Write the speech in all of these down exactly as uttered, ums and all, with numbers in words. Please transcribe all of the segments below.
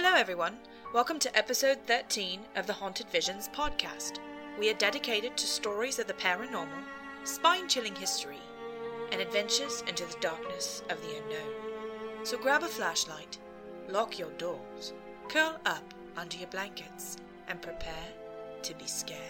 Hello everyone, welcome to episode thirteen of the Haunted Visions podcast. We are dedicated to stories of the paranormal, spine-chilling history, and adventures into the darkness of the unknown. So grab a flashlight, lock your doors, curl up under your blankets, and prepare to be scared.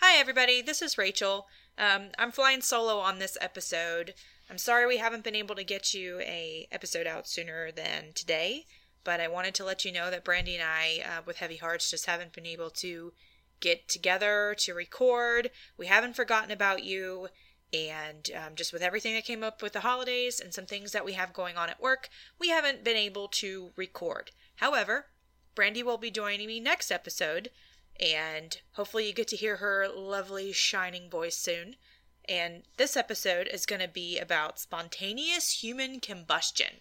Hi everybody, this is Rachel. Um, I'm flying solo on this episode. I'm sorry we haven't been able to get you a episode out sooner than today, but I wanted to let you know that Brandy and I, uh, with Heavy Hearts, just haven't been able to get together to record. We haven't forgotten about you, and um, just with everything that came up with the holidays and some things that we have going on at work, we haven't been able to record. However, Brandy will be joining me next episode, and hopefully you get to hear her lovely, shining voice soon. And this episode is going to be about spontaneous human combustion.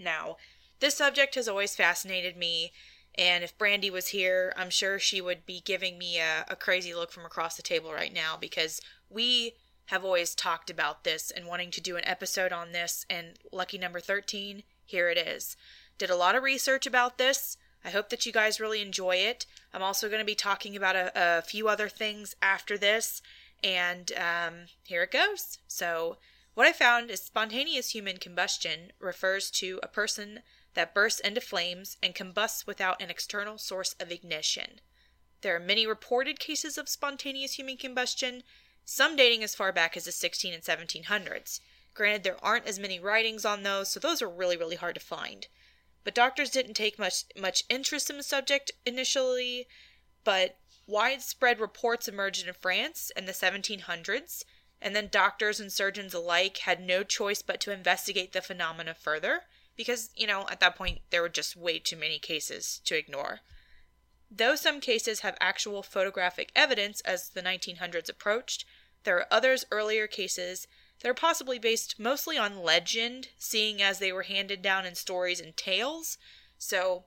Now, this subject has always fascinated me, and if Brandy was here, I'm sure she would be giving me a, a crazy look from across the table right now, because we have always talked about this and wanting to do an episode on this, and lucky number thirteen, here it is. Did a lot of research about this. I hope that you guys really enjoy it. I'm also going to be talking about a, a few other things after this. And um, here it goes. So what I found is spontaneous human combustion refers to a person that bursts into flames and combusts without an external source of ignition. There are many reported cases of spontaneous human combustion, some dating as far back as the sixteen and seventeen hundreds. Granted, there aren't as many writings on those, so those are really, really hard to find. But doctors didn't take much, much interest in the subject initially, but widespread reports emerged in France in the seventeen hundreds, and then doctors and surgeons alike had no choice but to investigate the phenomena further, because, you know, at that point there were just way too many cases to ignore. Though some cases have actual photographic evidence as the nineteen hundreds approached, there are others earlier cases that are possibly based mostly on legend, seeing as they were handed down in stories and tales. So,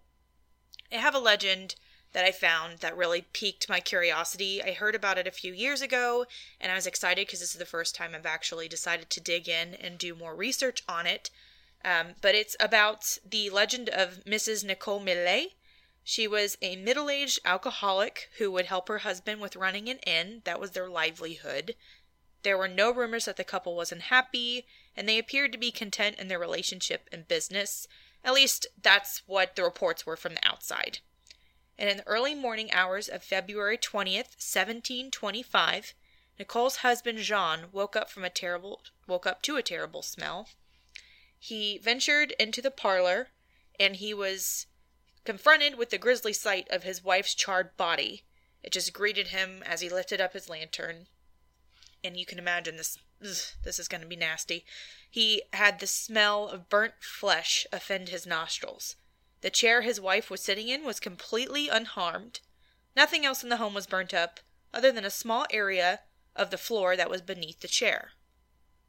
I have a legend that I found that really piqued my curiosity. I heard about it a few years ago, and I was excited because this is the first time I've actually decided to dig in and do more research on it. Um, but it's about the legend of Missus Nicole Millet. She was a middle-aged alcoholic who would help her husband with running an inn. That was their livelihood. There were no rumors that the couple was unhappy, and they appeared to be content in their relationship and business. At least, that's what the reports were from the outside. And in the early morning hours of February twentieth, seventeen twenty-five, Nicole's husband Jean woke up from a terrible woke up to a terrible smell. He ventured into the parlor, and he was confronted with the grisly sight of his wife's charred body. It just greeted him as he lifted up his lantern, and you can imagine this. Ugh, this is going to be nasty. He had the smell of burnt flesh offend his nostrils. The chair his wife was sitting in was completely unharmed. Nothing else in the home was burnt up, other than a small area of the floor that was beneath the chair.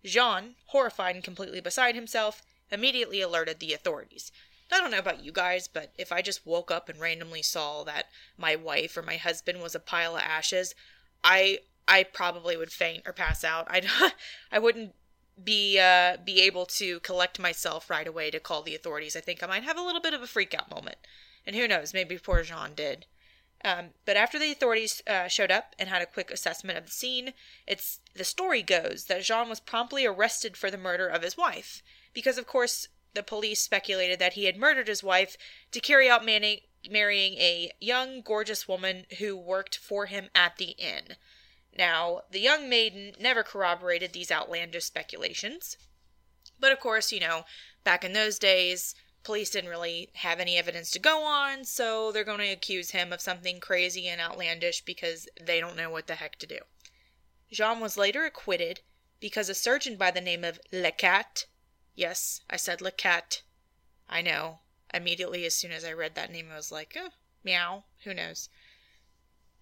Jean, horrified and completely beside himself, immediately alerted the authorities. Now, I don't know about you guys, but if I just woke up and randomly saw that my wife or my husband was a pile of ashes, I I probably would faint or pass out. I'd, I wouldn't be uh, be able to collect myself right away to call the authorities. I think I might have a little bit of a freak-out moment. And who knows, maybe poor Jean did. Um, but after the authorities uh, showed up and had a quick assessment of the scene, it's the story goes that Jean was promptly arrested for the murder of his wife, because, of course, the police speculated that he had murdered his wife to carry out man- marrying a young, gorgeous woman who worked for him at the inn. Now, the young maiden never corroborated these outlandish speculations. But of course, you know, back in those days, police didn't really have any evidence to go on, so they're going to accuse him of something crazy and outlandish because they don't know what the heck to do. Jean was later acquitted because a surgeon by the name of Le Cat, yes, I said Le Cat, I know, immediately as soon as I read that name I was like, oh, meow, who knows.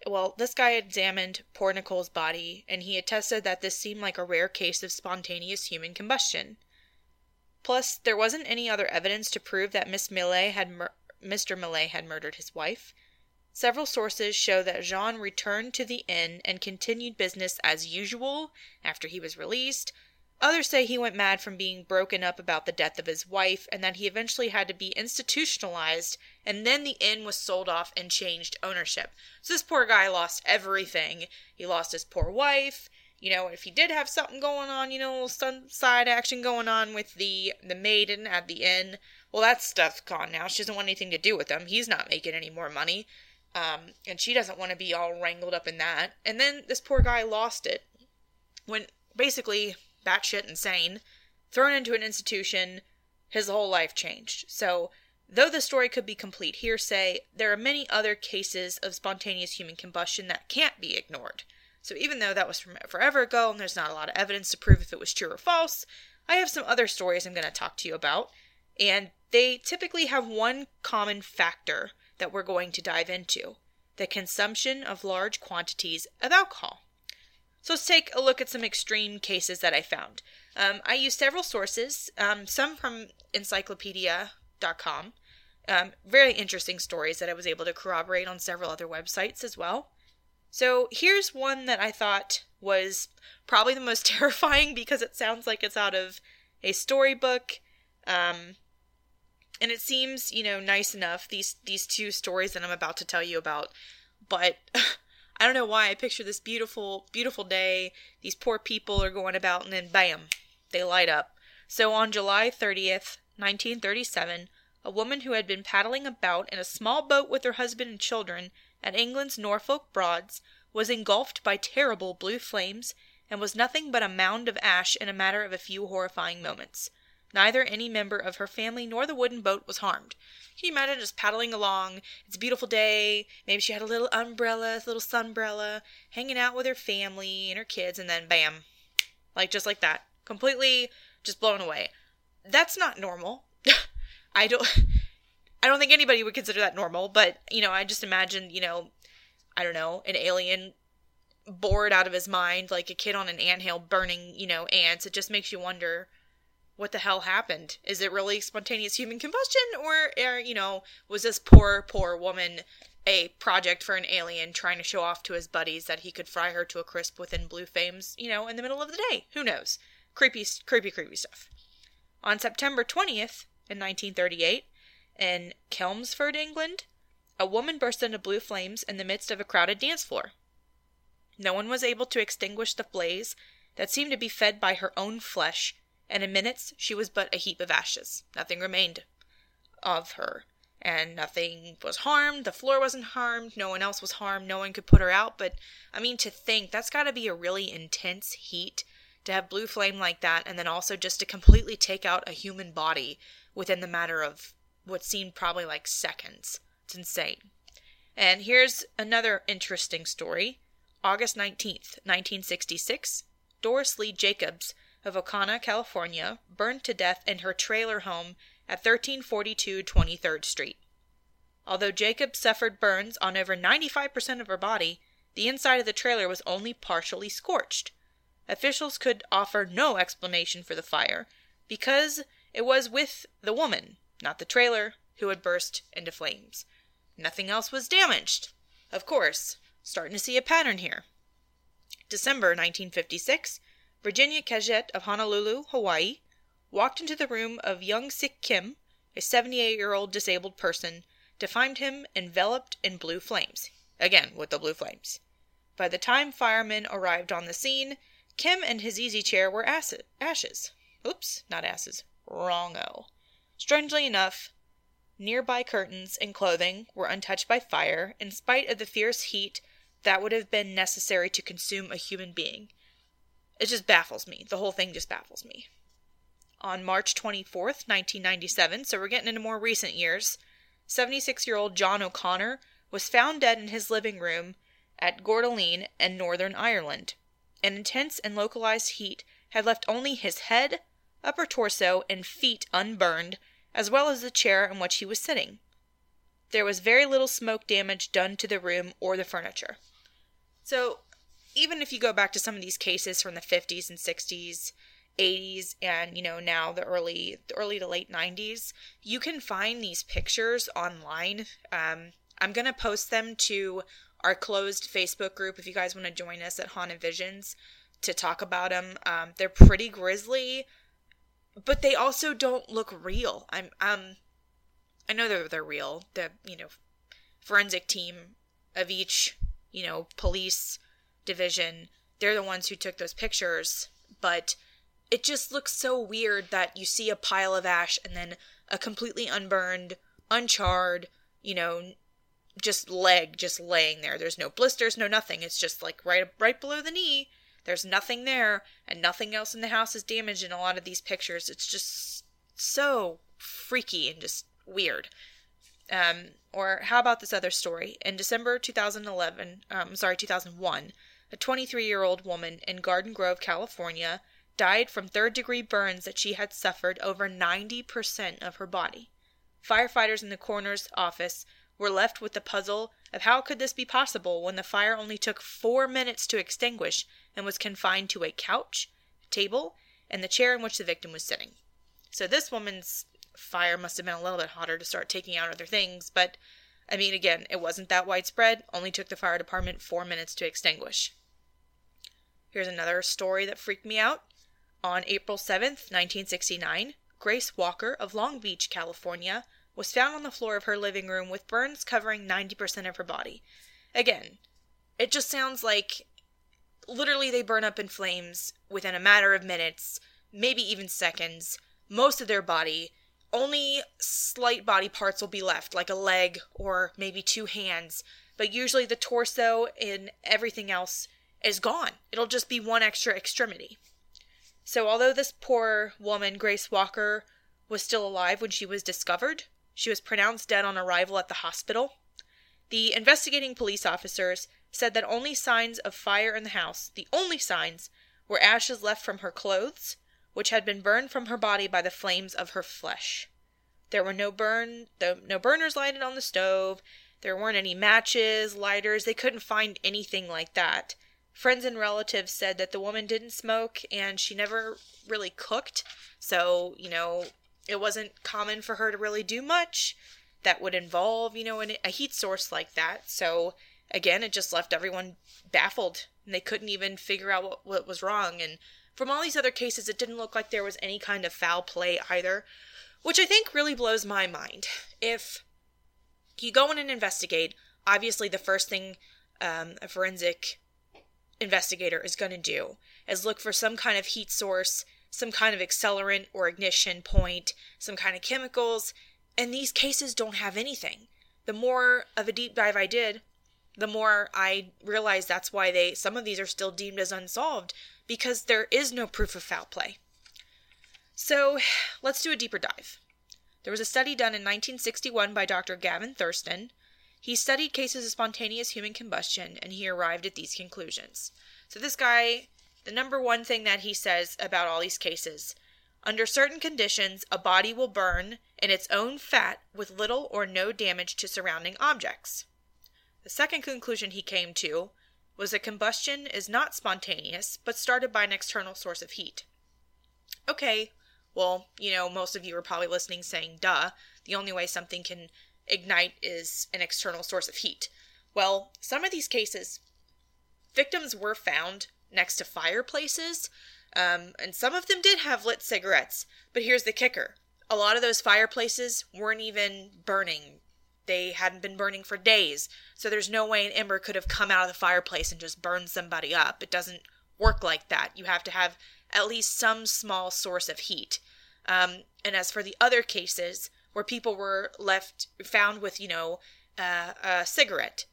Well, this guy examined poor Nicole's body, and he attested that this seemed like a rare case of spontaneous human combustion. Plus, there wasn't any other evidence to prove that Miss Millet had mur- Mister Millet had murdered his wife. Several sources show that Jean returned to the inn and continued business as usual after he was released, Others say he went mad from being broken up about the death of his wife, and that he eventually had to be institutionalized, and then the inn was sold off and changed ownership. So this poor guy lost everything. He lost his poor wife. You know, if he did have something going on, you know, a little sun side action going on with the, the maiden at the inn, well, that stuff's gone now. She doesn't want anything to do with him. He's not making any more money. Um, and she doesn't want to be all wrangled up in that. And then this poor guy lost it. When basically... batshit insane, thrown into an institution, his whole life changed. So, though the story could be complete hearsay, there are many other cases of spontaneous human combustion that can't be ignored. So even though that was from forever ago and there's not a lot of evidence to prove if it was true or false, I have some other stories I'm going to talk to you about, and they typically have one common factor that we're going to dive into: the consumption of large quantities of alcohol. So let's take a look at some extreme cases that I found. Um, I used several sources, um, some from encyclopedia dot com, um, very interesting stories that I was able to corroborate on several other websites as well. So here's one that I thought was probably the most terrifying because it sounds like it's out of a storybook. Um, and it seems, you know, nice enough, these, these two stories that I'm about to tell you about, but... I don't know why I picture this beautiful, beautiful day. These poor people are going about and then bam, they light up. So on July thirtieth, nineteen thirty-seven, a woman who had been paddling about in a small boat with her husband and children at England's Norfolk Broads was engulfed by terrible blue flames and was nothing but a mound of ash in a matter of a few horrifying moments. Neither any member of her family nor the wooden boat was harmed. Can you imagine just paddling along? It's a beautiful day. Maybe she had a little umbrella, a little sunbrella, hanging out with her family and her kids, and then bam. Like, just like that. Completely just blown away. That's not normal. I don't, I don't think anybody would consider that normal, but, you know, I just imagine, you know, I don't know, an alien bored out of his mind, like a kid on an anthill burning, you know, ants. It just makes you wonder... what the hell happened? Is it really spontaneous human combustion? Or, or, you know, was this poor, poor woman a project for an alien trying to show off to his buddies that he could fry her to a crisp within blue flames, you know, in the middle of the day? Who knows? Creepy, creepy, creepy stuff. On September twentieth, in nineteen thirty-eight, in Chelmsford, England, a woman burst into blue flames in the midst of a crowded dance floor. No one was able to extinguish the blaze that seemed to be fed by her own flesh, and in minutes she was but a heap of ashes. Nothing remained of her, and nothing was harmed. The floor wasn't harmed. No one else was harmed. No one could put her out. But, I mean, to think, that's got to be a really intense heat to have blue flame like that, and then also just to completely take out a human body within the matter of what seemed probably like seconds. It's insane. And here's another interesting story. August nineteenth, nineteen sixty-six, Doris Lee Jacobs of Ocana, California, burned to death in her trailer home at thirteen forty-two twenty-third Street. Although Jacobs suffered burns on over ninety-five percent of her body, the inside of the trailer was only partially scorched. Officials could offer no explanation for the fire because it was with the woman, not the trailer, who had burst into flames. Nothing else was damaged. Of course, starting to see a pattern here. December nineteen fifty-six, Virginia Kajet of Honolulu, Hawaii, walked into the room of young Sick Kim, a seventy-eight-year-old disabled person, to find him enveloped in blue flames. Again, with the blue flames. By the time firemen arrived on the scene, Kim and his easy chair were acid, ashes. Oops, not asses. Wrong-o. Strangely enough, nearby curtains and clothing were untouched by fire in spite of the fierce heat that would have been necessary to consume a human being. It just baffles me. The whole thing just baffles me. On March twenty-fourth, nineteen ninety-seven, so we're getting into more recent years, seventy-six-year-old John O'Connor was found dead in his living room at Gordoline in Northern Ireland. An intense and localized heat had left only his head, upper torso, and feet unburned, as well as the chair in which he was sitting. There was very little smoke damage done to the room or the furniture. So... even if you go back to some of these cases from the fifties and sixties, eighties, and, you know, now the early the early to late nineties, you can find these pictures online. Um, I'm going to post them to our closed Facebook group if you guys want to join us at Haunted Visions. to talk about them. Um, they're pretty grisly, but they also don't look real. I'm, um, I know they're they're real. The you know, forensic team of each you know police division, they're the ones who took those pictures, but it just looks so weird that you see a pile of ash and then a completely unburned, uncharred, you know, just leg just laying there. There's no blisters, no nothing. It's just like right right below the knee. There's nothing there, and nothing else in the house is damaged in a lot of these pictures. It's just so freaky and just weird. Um, or how about this other story? In December two thousand eleven, um, sorry, two thousand one, a twenty-three-year-old woman in Garden Grove, California, died from third-degree burns that she had suffered over ninety percent of her body. Firefighters in the coroner's office were left with the puzzle of how could this be possible when the fire only took four minutes to extinguish and was confined to a couch, table, and the chair in which the victim was sitting. So this woman's fire must have been a little bit hotter to start taking out other things, but, I mean, again, it wasn't that widespread. Only took the fire department four minutes to extinguish. Here's another story that freaked me out. On April seventh, nineteen sixty-nine, Grace Walker of Long Beach, California, was found on the floor of her living room with burns covering ninety percent of her body. Again, it just sounds like literally they burn up in flames within a matter of minutes, maybe even seconds, most of their body. Only slight body parts will be left, like a leg or maybe two hands, but usually the torso and everything else is gone. It'll just be one extra extremity. So although this poor woman, Grace Walker, was still alive when she was discovered, she was pronounced dead on arrival at the hospital. The investigating police officers said that only signs of fire in the house, the only signs, were ashes left from her clothes, which had been burned from her body by the flames of her flesh. There were no burn, no burners lighted on the stove. There weren't any matches, lighters. They couldn't find anything like that. Friends and relatives said that the woman didn't smoke and she never really cooked, so, you know, it wasn't common for her to really do much that would involve, you know, an, a heat source like that. So, again, it just left everyone baffled, and they couldn't even figure out what, what was wrong. And from all these other cases, it didn't look like there was any kind of foul play either, which I think really blows my mind. If you go in and investigate, obviously the first thing um, a forensic investigator is going to do is look for some kind of heat source, some kind of accelerant or ignition point, some kind of chemicals, and these cases don't have anything. The more of a deep dive I did, the more I realized that's why they some of these are still deemed as unsolved, because there is no proof of foul play. So let's do a deeper dive. There was a study done in nineteen sixty-one by Doctor Gavin Thurston. He studied cases of spontaneous human combustion, and he arrived at these conclusions. So this guy, the number one thing that he says about all these cases, under certain conditions, a body will burn in its own fat with little or no damage to surrounding objects. The second conclusion he came to was that combustion is not spontaneous, but started by an external source of heat. Okay, well, you know, most of you are probably listening saying, duh, the only way something can ignite is an external source of heat. Well, some of these cases, victims were found next to fireplaces, um, and some of them did have lit cigarettes. But here's the kicker. A lot of those fireplaces weren't even burning. They hadn't been burning for days, so there's no way an ember could have come out of the fireplace and just burned somebody up. It doesn't work like that. You have to have at least some small source of heat. Um, and as for the other cases where people were left found with, you know, uh, a cigarette,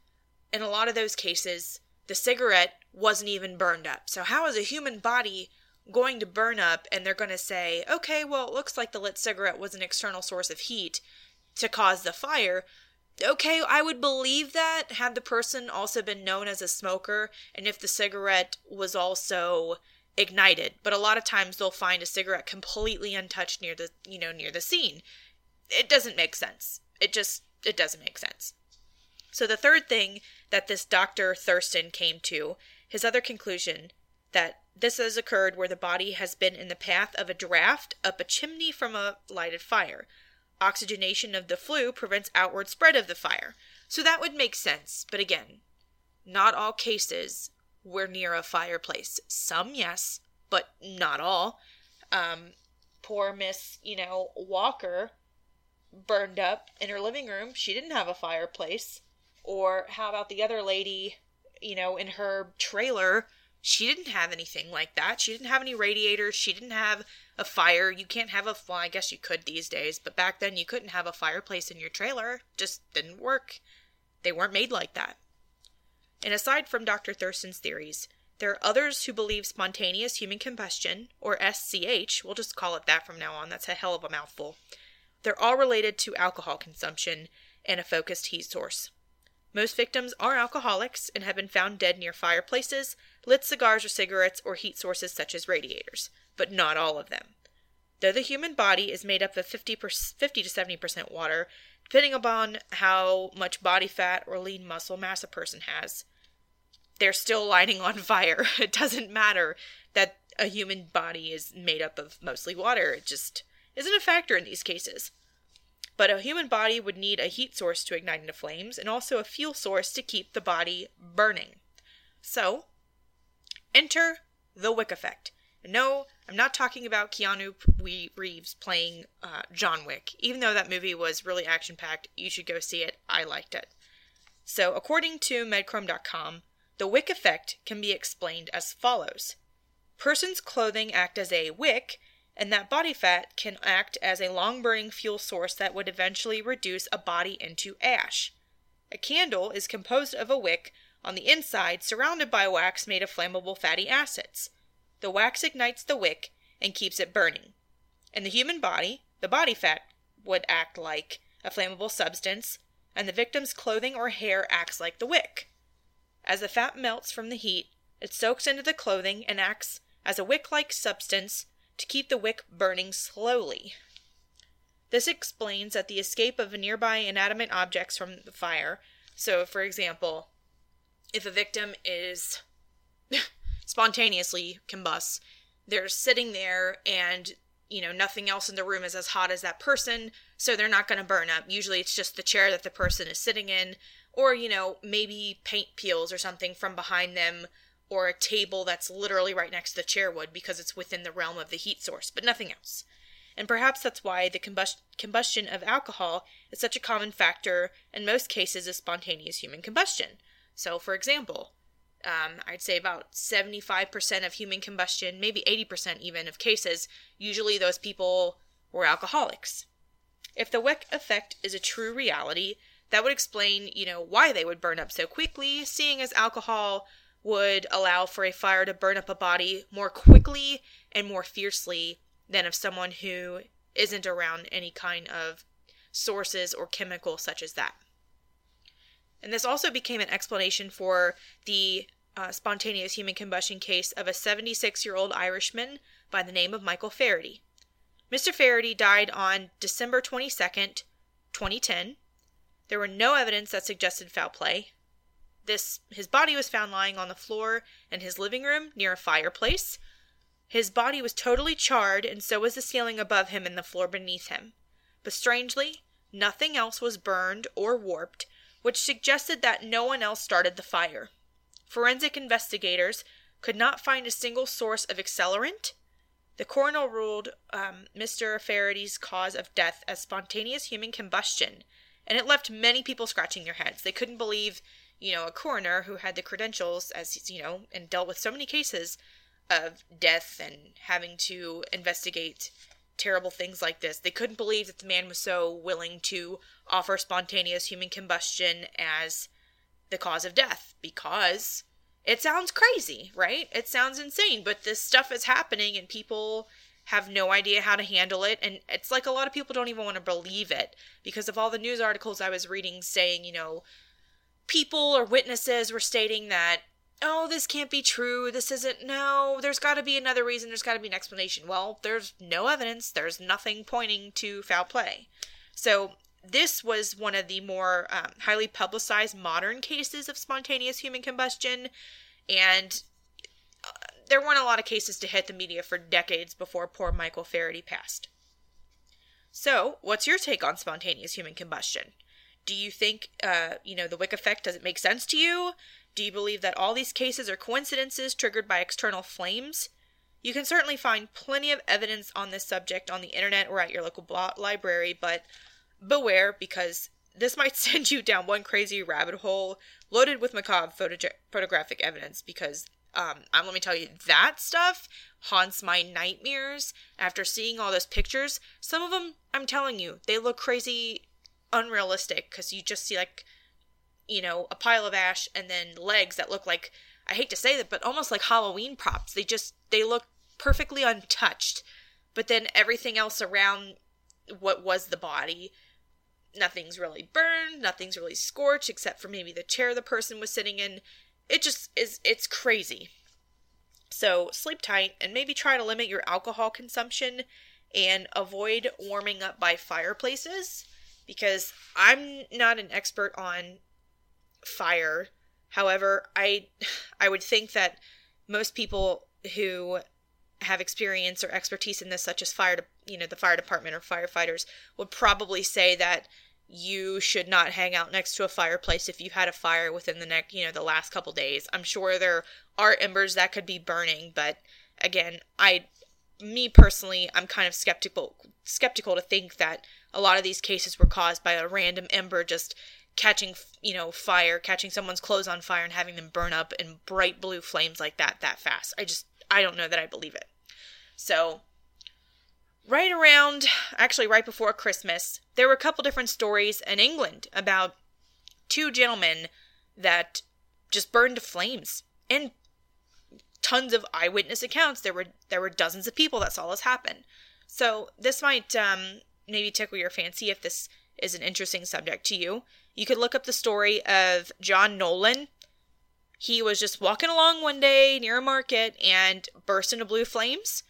in a lot of those cases, the cigarette wasn't even burned up. So how is a human body going to burn up, and they're going to say, okay, well, it looks like the lit cigarette was an external source of heat to cause the fire? Okay, I would believe that had the person also been known as a smoker and if the cigarette was also ignited. But a lot of times they'll find a cigarette completely untouched near the, you know, near the scene. It doesn't make sense. It just, it doesn't make sense. So the third thing that this Doctor Thurston came to, his other conclusion, that this has occurred where the body has been in the path of a draft up a chimney from a lighted fire. Oxygenation of the flue prevents outward spread of the fire. So that would make sense. But again, not all cases were near a fireplace. Some, yes, but not all. Um, poor Miss, you know, Walker burned up in her living room. She didn't have a fireplace. Or how about the other lady, you know, in her trailer? She didn't have anything like that. She didn't have any radiators. She didn't have a fire. You can't have a, well, I guess you could these days, but back then you couldn't have a fireplace in your trailer. Just didn't work. They weren't made like that. And aside from Doctor Thurston's theories, there are others who believe spontaneous human combustion, or S C H, we'll just call it that from now on, that's a hell of a mouthful. They're all related to alcohol consumption and a focused heat source. Most victims are alcoholics and have been found dead near fireplaces, lit cigars or cigarettes, or heat sources such as radiators, but not all of them. Though the human body is made up of fifty to seventy percent water, depending upon how much body fat or lean muscle mass a person has, they're still lighting on fire. It doesn't matter that a human body is made up of mostly water. It just isn't a factor in these cases. But a human body would need a heat source to ignite into flames and also a fuel source to keep the body burning. So, enter the Wick effect. And no, I'm not talking about Keanu Reeves playing uh, John Wick. Even though that movie was really action-packed, you should go see it. I liked it. So, according to Medchrome dot com, the wick effect can be explained as follows. Person's clothing act as a wick, and that body fat can act as a long-burning fuel source that would eventually reduce a body into ash. A candle is composed of a wick on the inside surrounded by wax made of flammable fatty acids. The wax ignites the wick and keeps it burning. In the human body, the body fat would act like a flammable substance, and the victim's clothing or hair acts like the wick. As the fat melts from the heat, it soaks into the clothing and acts as a wick-like substance to keep the wick burning slowly. This explains that the escape of nearby inanimate objects from the fire, so for example, if a victim is spontaneously combusts, they're sitting there and, you know, nothing else in the room is as hot as that person, so they're not going to burn up. Usually it's just the chair that the person is sitting in, or, you know, maybe paint peels or something from behind them, or a table that's literally right next to the chair would, because it's within the realm of the heat source, but nothing else. And perhaps that's why the combust- combustion of alcohol is such a common factor in most cases of spontaneous human combustion. So, for example, um, I'd say about seventy-five percent of human combustion, maybe eighty percent even of cases, usually those people were alcoholics. If the Wick effect is a true reality, that would explain, you know, why they would burn up so quickly, seeing as alcohol would allow for a fire to burn up a body more quickly and more fiercely than of someone who isn't around any kind of sources or chemical such as that. And this also became an explanation for the uh, spontaneous human combustion case of a seventy-six-year-old Irishman by the name of Michael Faraday. Mister Faraday died on December twenty-second, twenty ten. There were no evidence that suggested foul play. This, his body was found lying on the floor in his living room near a fireplace. His body was totally charred, and so was the ceiling above him and the floor beneath him. But strangely, nothing else was burned or warped, which suggested that no one else started the fire. Forensic investigators could not find a single source of accelerant. The coroner ruled um, Mister Faraday's cause of death as spontaneous human combustion, and it left many people scratching their heads. They couldn't believe, you know, a coroner who had the credentials, as, you know, and dealt with so many cases of death and having to investigate terrible things like this. They couldn't believe that the man was so willing to offer spontaneous human combustion as the cause of death, because it sounds crazy, right? It sounds insane, but this stuff is happening and people have no idea how to handle it, and it's like a lot of people don't even want to believe it because of all the news articles I was reading saying, you know, people or witnesses were stating that, oh, this can't be true, this isn't, no, there's got to be another reason, there's got to be an explanation. Well, there's no evidence, there's nothing pointing to foul play. So this was one of the more um, highly publicized modern cases of spontaneous human combustion, and uh, there weren't a lot of cases to hit the media for decades before poor Michael Faraday passed. So, what's your take on spontaneous human combustion? Do you think, uh, you know, the Wick effect, does it make sense to you? Do you believe that all these cases are coincidences triggered by external flames? You can certainly find plenty of evidence on this subject on the internet or at your local library, but beware, because this might send you down one crazy rabbit hole loaded with macabre photog- photographic evidence, because um, I'm, let me tell you, that stuff haunts my nightmares. After seeing all those pictures, some of them, I'm telling you, they look crazy unrealistic, because you just see, like, you know, a pile of ash and then legs that look like, I hate to say that, but almost like Halloween props. They just, they look perfectly untouched. But then everything else around what was the body, nothing's really burned, nothing's really scorched, except for maybe the chair the person was sitting in. It just is, it's crazy. So sleep tight and maybe try to limit your alcohol consumption and avoid warming up by fireplaces, because I'm not an expert on fire. However, I I would think that most people who have experience or expertise in this, such as fire, de- you know, the fire department or firefighters, would probably say that you should not hang out next to a fireplace if you had a fire within the next, you know, the last couple days. I'm sure there are embers that could be burning, but again, I, me personally, I'm kind of skeptical, skeptical to think that a lot of these cases were caused by a random ember just catching, you know, fire, catching someone's clothes on fire and having them burn up in bright blue flames like that, that fast. I just, I don't know that I believe it. So right around, actually right before Christmas, there were a couple different stories in England about two gentlemen that just burned to flames, and tons of eyewitness accounts. There were, there were dozens of people that saw this happen. So this might um, maybe tickle your fancy if this is an interesting subject to you. You could look up the story of John Nolan. He was just walking along one day near a market and burst into blue flames,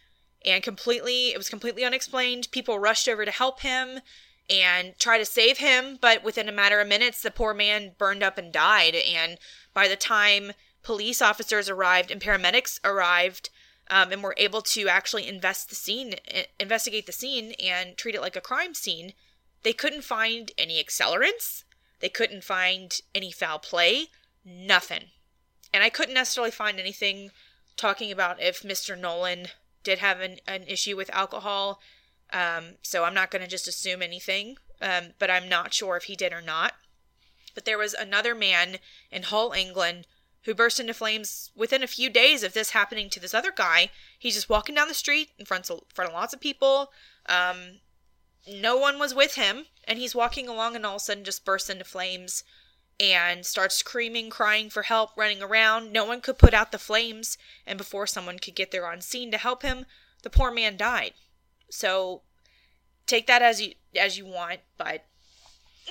and completely, it was completely unexplained. People rushed over to help him and try to save him, but within a matter of minutes, the poor man burned up and died. And by the time police officers arrived and paramedics arrived, um, and were able to actually invest the scene, investigate the scene and treat it like a crime scene, they couldn't find any accelerants. They couldn't find any foul play, nothing. And I couldn't necessarily find anything talking about if Mister Nolan did have an, an issue with alcohol. Um, so I'm not going to just assume anything, um, but I'm not sure if he did or not. But there was another man in Hull, England, who burst into flames within a few days of this happening to this other guy. He's just walking down the street in front of, front of lots of people. Um, no one was with him, and he's walking along and all of a sudden just bursts into flames and starts screaming, crying for help, running around. No one could put out the flames, and before someone could get there on scene to help him, the poor man died. So take that as you as you want, but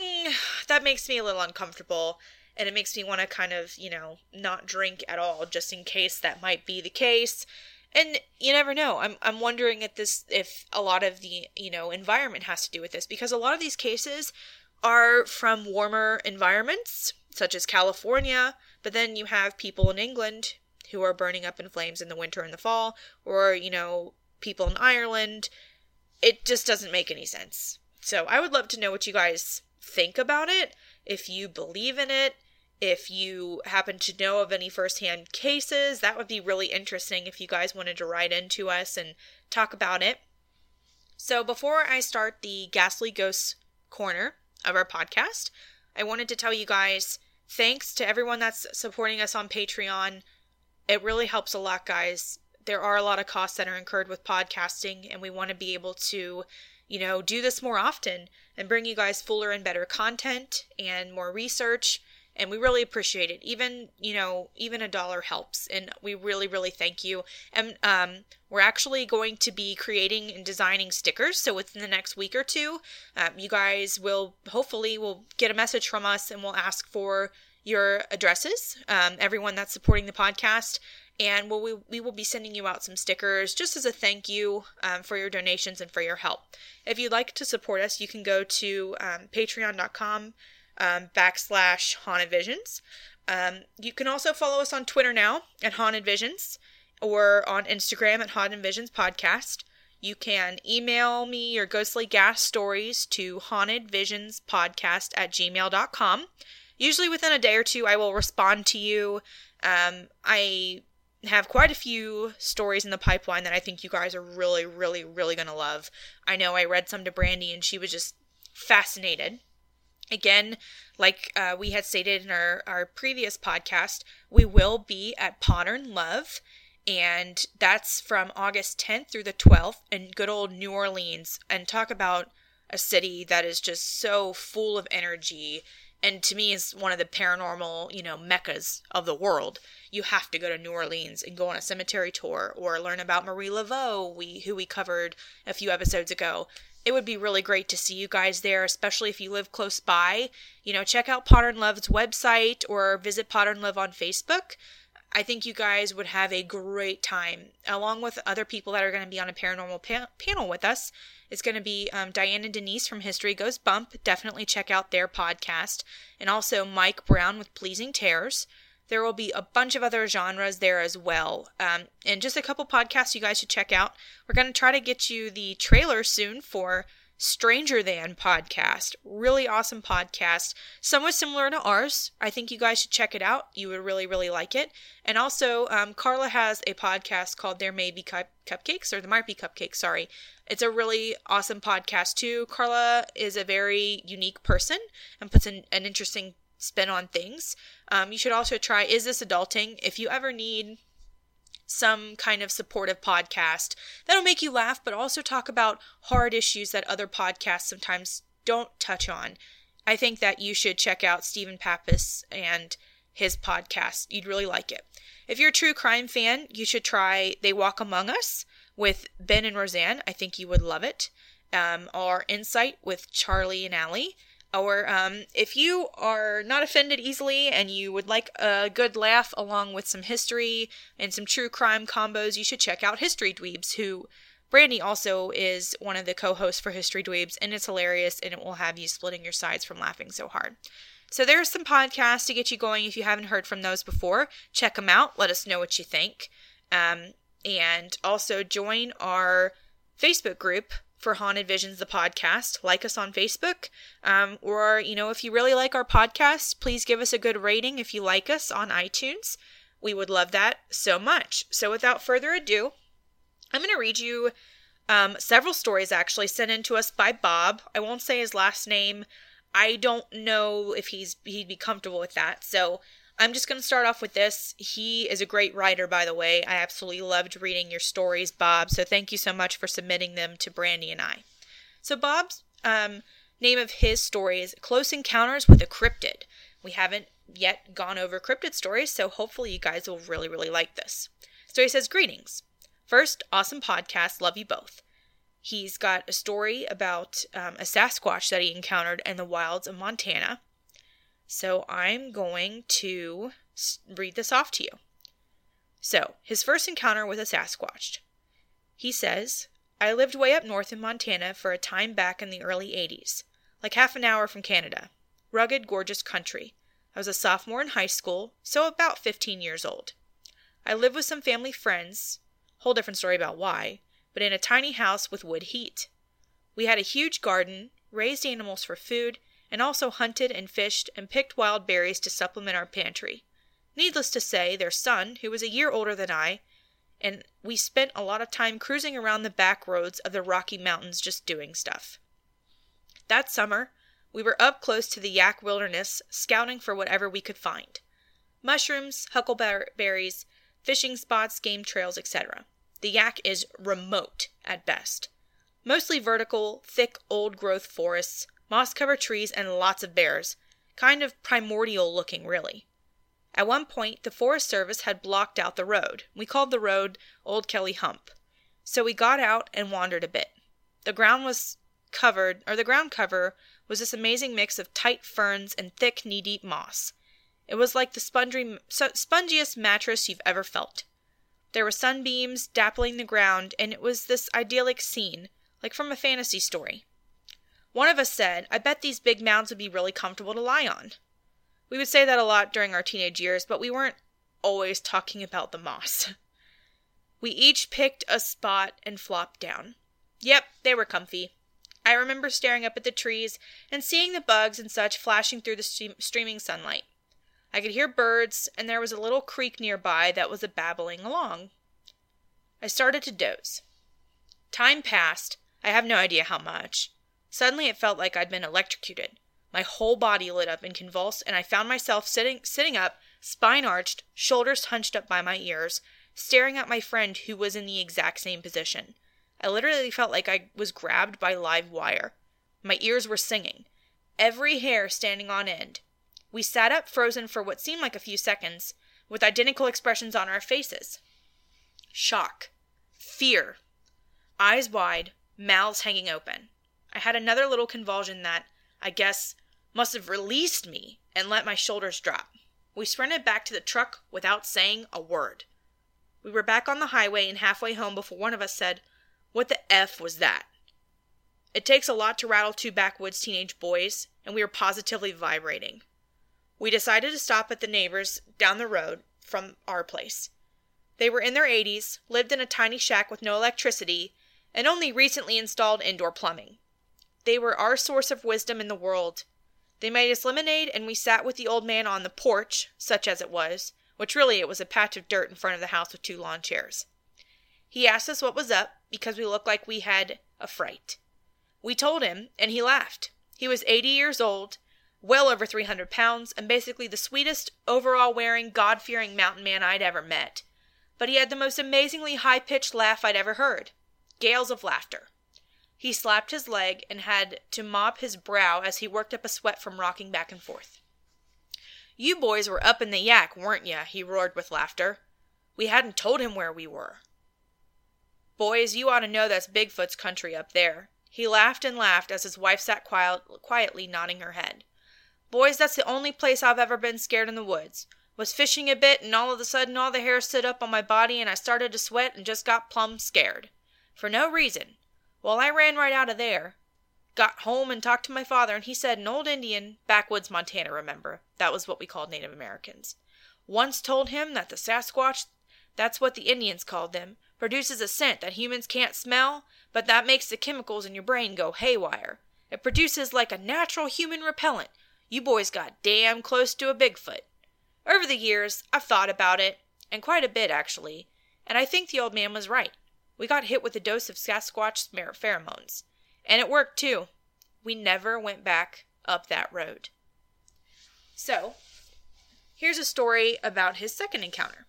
mm, that makes me a little uncomfortable, and it makes me want to kind of, you know, not drink at all, just in case that might be the case. And you never know. I'm I'm wondering if this, if a lot of the, you know, environment has to do with this, because a lot of these cases are from warmer environments, such as California, but then you have people in England who are burning up in flames in the winter and the fall, or, you know, people in Ireland. It just doesn't make any sense. So I would love to know what you guys think about it, if you believe in it. If you happen to know of any firsthand cases, that would be really interesting if you guys wanted to write into us and talk about it. So before I start the Ghastly Ghosts corner of our podcast, I wanted to tell you guys thanks to everyone that's supporting us on Patreon. It really helps a lot, guys. There are a lot of costs that are incurred with podcasting, and we want to be able to, you know, do this more often and bring you guys fuller and better content and more research. And we really appreciate it. Even, you know, even a dollar helps. And we really, really thank you. And um, we're actually going to be creating and designing stickers. So within the next week or two, um, you guys will hopefully will get a message from us, and we'll ask for your addresses, um, everyone that's supporting the podcast. And we'll, we, we will be sending you out some stickers just as a thank you um, for your donations and for your help. If you'd like to support us, you can go to um, patreon dot com. Um, backslash Haunted Visions. Um, you can also follow us on Twitter now at Haunted Visions, or on Instagram at Haunted Visions Podcast. You can email me your ghostly gas stories to hauntedvisionspodcast at gmail dot com. usually within a day or two, I will respond to you. Um, I have quite a few stories in the pipeline that I think you guys are really, really, really going to love. I know I read some to Brandy and she was just fascinated. Again, like uh, we had stated in our, our previous podcast, we will be at Potter and Love, and that's from August tenth through the twelfth in good old New Orleans. And talk about a city that is just so full of energy, and to me is one of the paranormal, you know, meccas of the world. You have to go to New Orleans and go on a cemetery tour or learn about Marie Laveau, we, who we covered a few episodes ago. It would be really great to see you guys there, especially if you live close by. You know, check out Potter and Love's website or visit Potter and Love on Facebook. I think you guys would have a great time, along with other people that are going to be on a paranormal pa- panel with us. It's going to be um, Diane and Denise from History Goes Bump. Definitely check out their podcast. And also Mike Brown with Pleasing Terrors. There will be a bunch of other genres there as well. Um, and just a couple podcasts you guys should check out. We're going to try to get you the trailer soon for Stranger Than Podcast. Really awesome podcast. Somewhat similar to ours. I think you guys should check it out. You would really, really like it. And also, um, Carla has a podcast called There May Be Cup- Cupcakes, or There Might Be Cupcakes, sorry. It's a really awesome podcast too. Carla is a very unique person and puts in an interesting spin on things. Um, you should also try Is This Adulting? If you ever need some kind of supportive podcast that'll make you laugh, but also talk about hard issues that other podcasts sometimes don't touch on. I think that you should check out Stephen Pappas and his podcast. You'd really like it. If you're a true crime fan, you should try They Walk Among Us with Ben and Roseanne. I think you would love it. Um, or Insight with Charlie and Allie. Or um, if you are not offended easily and you would like a good laugh along with some history and some true crime combos, you should check out History Dweebs, who Brandy also is one of the co-hosts for History Dweebs, and it's hilarious, and it will have you splitting your sides from laughing so hard. So there are some podcasts to get you going. If you haven't heard from those before, check them out. Let us know what you think. Um, and also join our Facebook group for Haunted Visions, the podcast. Like us on Facebook. Um, or, you know, if you really like our podcast, please give us a good rating if you like us on iTunes. We would love that so much. So without further ado, I'm going to read you um, several stories actually sent in to us by Bob. I won't say his last name. I don't know if he's he'd be comfortable with that. So I'm just going to start off with this. He is a great writer, by the way. I absolutely loved reading your stories, Bob. So thank you so much for submitting them to Brandy and I. So Bob's um, name of his story is Close Encounters with a Cryptid. We haven't yet gone over cryptid stories, so hopefully you guys will really, really like this. So he says, greetings. First, awesome podcast. Love you both. He's got a story about um, a Sasquatch that he encountered in the wilds of Montana. So I'm going to read this off to you. So, his first encounter with a Sasquatch. He says, I lived way up north in Montana for a time back in the early eighties, like half an hour from Canada. Rugged, gorgeous country. I was a sophomore in high school, so about fifteen years old. I lived with some family friends, whole different story about why, but in a tiny house with wood heat. We had a huge garden, raised animals for food, and also hunted and fished and picked wild berries to supplement our pantry. Needless to say, their son, who was a year older than I, and we spent a lot of time cruising around the back roads of the Rocky Mountains just doing stuff. That summer, we were up close to the Yak wilderness, scouting for whatever we could find. Mushrooms, huckleberries, fishing spots, game trails, et cetera. The Yak is remote at best. Mostly vertical, thick, old-growth forests, moss-covered trees, and lots of bears. Kind of primordial-looking, really. At one point, the Forest Service had blocked out the road. We called the road Old Kelly Hump. So we got out and wandered a bit. The ground was covered, or the ground cover was this amazing mix of tight ferns and thick, knee-deep moss. It was like the spongy, spongiest mattress you've ever felt. There were sunbeams dappling the ground, and it was this idyllic scene, like from a fantasy story. One of us said, I bet these big mounds would be really comfortable to lie on. We would say that a lot during our teenage years, but we weren't always talking about the moss. We each picked a spot and flopped down. Yep, they were comfy. I remember staring up at the trees and seeing the bugs and such flashing through the stream- streaming sunlight. I could hear birds, and there was a little creek nearby that was a babbling along. I started to doze. Time passed. I have no idea how much. Suddenly it felt like I'd been electrocuted. My whole body lit up and convulsed, and I found myself sitting sitting up, spine arched, shoulders hunched up by my ears, staring at my friend who was in the exact same position. I literally felt like I was grabbed by live wire. My ears were singing, every hair standing on end. We sat up frozen for what seemed like a few seconds, with identical expressions on our faces. Shock. Fear. Eyes wide, mouths hanging open. I had another little convulsion that, I guess, must have released me and let my shoulders drop. We sprinted back to the truck without saying a word. We were back on the highway and halfway home before one of us said, "What the F was that?" It takes a lot to rattle two backwoods teenage boys, and we were positively vibrating. We decided to stop at the neighbors down the road from our place. They were in their eighties, lived in a tiny shack with no electricity, and only recently installed indoor plumbing. They were our source of wisdom in the world. They made us lemonade, and we sat with the old man on the porch, such as it was, which really it was a patch of dirt in front of the house with two lawn chairs. He asked us what was up, because we looked like we had a fright. We told him, and he laughed. He was eighty years old, well over three hundred pounds, and basically the sweetest, overall-wearing, God-fearing mountain man I'd ever met. But he had the most amazingly high-pitched laugh I'd ever heard. Gales of laughter. He slapped his leg and had to mop his brow as he worked up a sweat from rocking back and forth. "You boys were up in the Yak, weren't you?" he roared with laughter. We hadn't told him where we were. "Boys, you ought to know that's Bigfoot's country up there." He laughed and laughed as his wife sat quiet, quietly nodding her head. "Boys, that's the only place I've ever been scared in the woods. Was fishing a bit, and all of a sudden all the hair stood up on my body, and I started to sweat and just got plumb scared. For no reason. Well, I ran right out of there. Got home and talked to my father, and he said an old Indian, backwoods Montana, remember, that was what we called Native Americans, once told him that the Sasquatch, that's what the Indians called them, produces a scent that humans can't smell, but that makes the chemicals in your brain go haywire. It produces like a natural human repellent. You boys got damn close to a Bigfoot." Over the years, I've thought about it, and quite a bit, actually, and I think the old man was right. We got hit with a dose of Sasquatch pheromones. And it worked, too. We never went back up that road. So, here's a story about his second encounter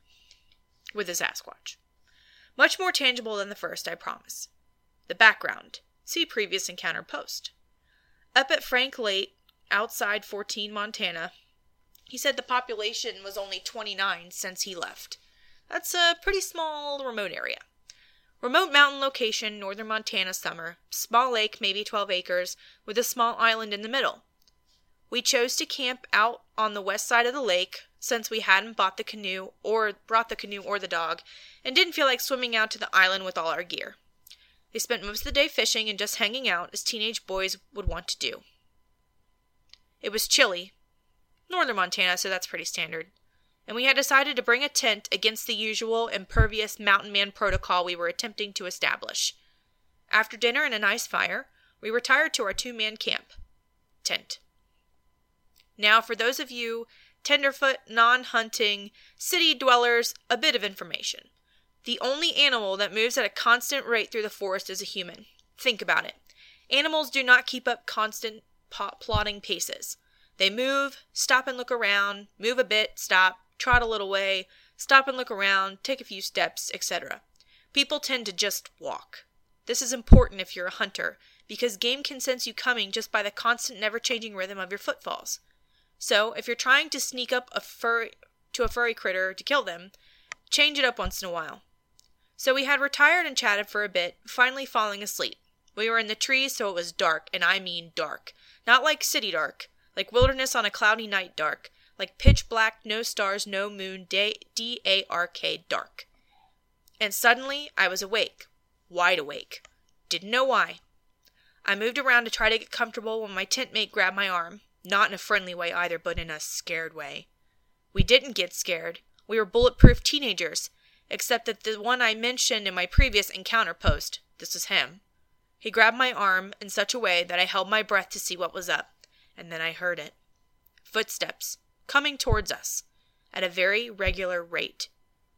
with a Sasquatch. Much more tangible than the first, I promise. The background. See previous encounter post. Up at Frank Lake, outside fourteen, Montana, he said the population was only twenty-nine since he left. That's a pretty small, remote area. Remote mountain location, northern Montana, summer. Small lake, maybe twelve acres, with a small island in the middle. We chose to camp out on the west side of the lake, since we hadn't bought the canoe or brought the canoe or the dog, and didn't feel like swimming out to the island with all our gear. They spent most of the day fishing and just hanging out, as teenage boys would want to do. It was chilly. Northern Montana, so that's pretty standard. And we had decided to bring a tent against the usual impervious mountain man protocol we were attempting to establish. After dinner and a nice fire, we retired to our two-man camp tent. Now, for those of you tenderfoot, non-hunting, city dwellers, a bit of information. The only animal that moves at a constant rate through the forest is a human. Think about it. Animals do not keep up constant plodding paces. They move, stop and look around, move a bit, stop, trot a little way, stop and look around, take a few steps, et cetera. People tend to just walk. This is important if you're a hunter, because game can sense you coming just by the constant, never-changing rhythm of your footfalls. So, if you're trying to sneak up a furry, to a furry critter to kill them, change it up once in a while. So we had retired and chatted for a bit, finally falling asleep. We were in the trees, so it was dark, and I mean dark. Not like city dark, like wilderness on a cloudy night dark. Like pitch black, no stars, no moon, day, D A R K, dark. And suddenly, I was awake. Wide awake. Didn't know why. I moved around to try to get comfortable when my tent mate grabbed my arm. Not in a friendly way either, but in a scared way. We didn't get scared. We were bulletproof teenagers. Except that the one I mentioned in my previous encounter post, this was him. He grabbed my arm in such a way that I held my breath to see what was up, and then I heard it. Footsteps, coming towards us, at a very regular rate.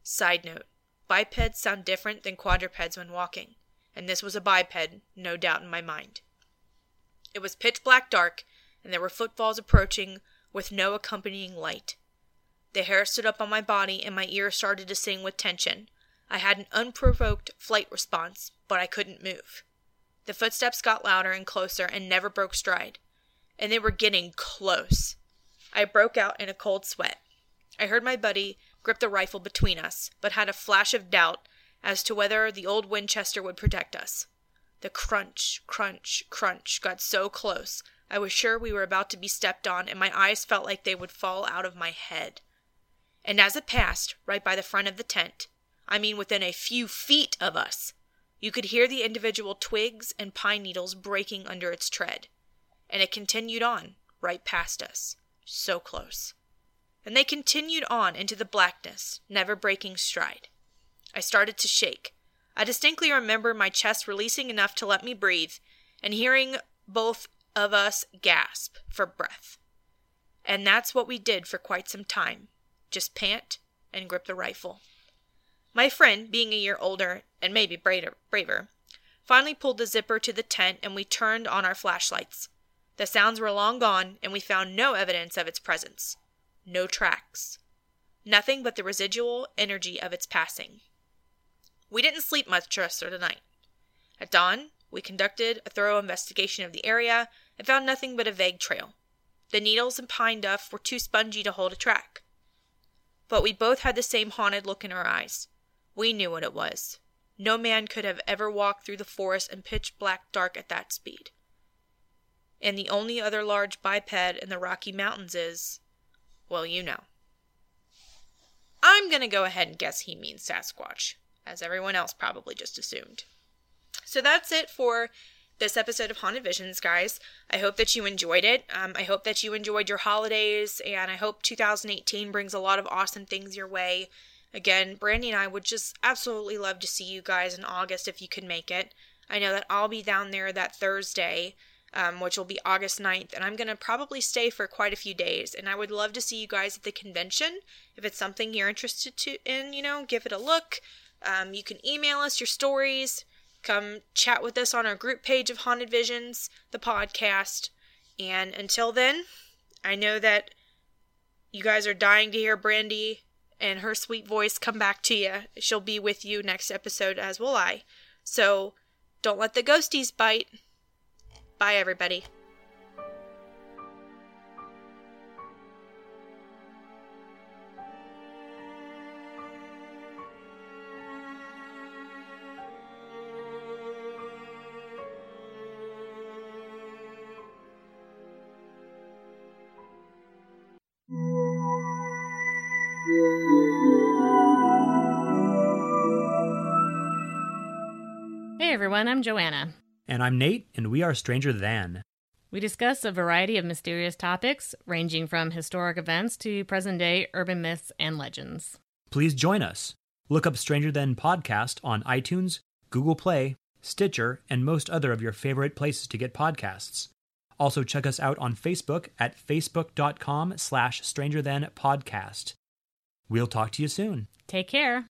Side note, bipeds sound different than quadrupeds when walking, and this was a biped, no doubt in my mind. It was pitch black dark, and there were footfalls approaching with no accompanying light. The hair stood up on my body, and my ears started to sing with tension. I had an unprovoked flight response, but I couldn't move. The footsteps got louder and closer and never broke stride, and they were getting close. I broke out in a cold sweat. I heard my buddy grip the rifle between us, but had a flash of doubt as to whether the old Winchester would protect us. The crunch, crunch, crunch got so close, I was sure we were about to be stepped on, and my eyes felt like they would fall out of my head. And as it passed, right by the front of the tent, I mean within a few feet of us, you could hear the individual twigs and pine needles breaking under its tread. And it continued on, right past us. So close. And they continued on into the blackness, never breaking stride. I started to shake. I distinctly remember my chest releasing enough to let me breathe, and hearing both of us gasp for breath. And that's what we did for quite some time, just pant and grip the rifle. My friend, being a year older, and maybe braver, finally pulled the zipper to the tent, and we turned on our flashlights. The sounds were long gone, and we found no evidence of its presence. No tracks. Nothing but the residual energy of its passing. We didn't sleep much the rest of the night. At dawn, we conducted a thorough investigation of the area and found nothing but a vague trail. The needles and pine duff were too spongy to hold a track. But we both had the same haunted look in our eyes. We knew what it was. No man could have ever walked through the forest in pitch black dark at that speed. And the only other large biped in the Rocky Mountains is... well, you know. I'm going to go ahead and guess he means Sasquatch, as everyone else probably just assumed. So that's it for this episode of Haunted Visions, guys. I hope that you enjoyed it. Um, I hope that you enjoyed your holidays, and I hope two thousand eighteen brings a lot of awesome things your way. Again, Brandy and I would just absolutely love to see you guys in August if you can make it. I know that I'll be down there that Thursday, Um, which will be August ninth, and I'm going to probably stay for quite a few days, and I would love to see you guys at the convention. If it's something you're interested to, in, you know, give it a look. Um, you can email us your stories, come chat with us on our group page of Haunted Visions, the podcast, and until then, I know that you guys are dying to hear Brandy and her sweet voice come back to you. She'll be with you next episode, as will I. So, don't let the ghosties bite. Bye, everybody. Hey, everyone. I'm Joanna. And I'm Nate, and we are Stranger Than. We discuss a variety of mysterious topics, ranging from historic events to present-day urban myths and legends. Please join us. Look up Stranger Than Podcast on iTunes, Google Play, Stitcher, and most other of your favorite places to get podcasts. Also check us out on Facebook at facebook dot com slash stranger than podcast. We'll talk to you soon. Take care.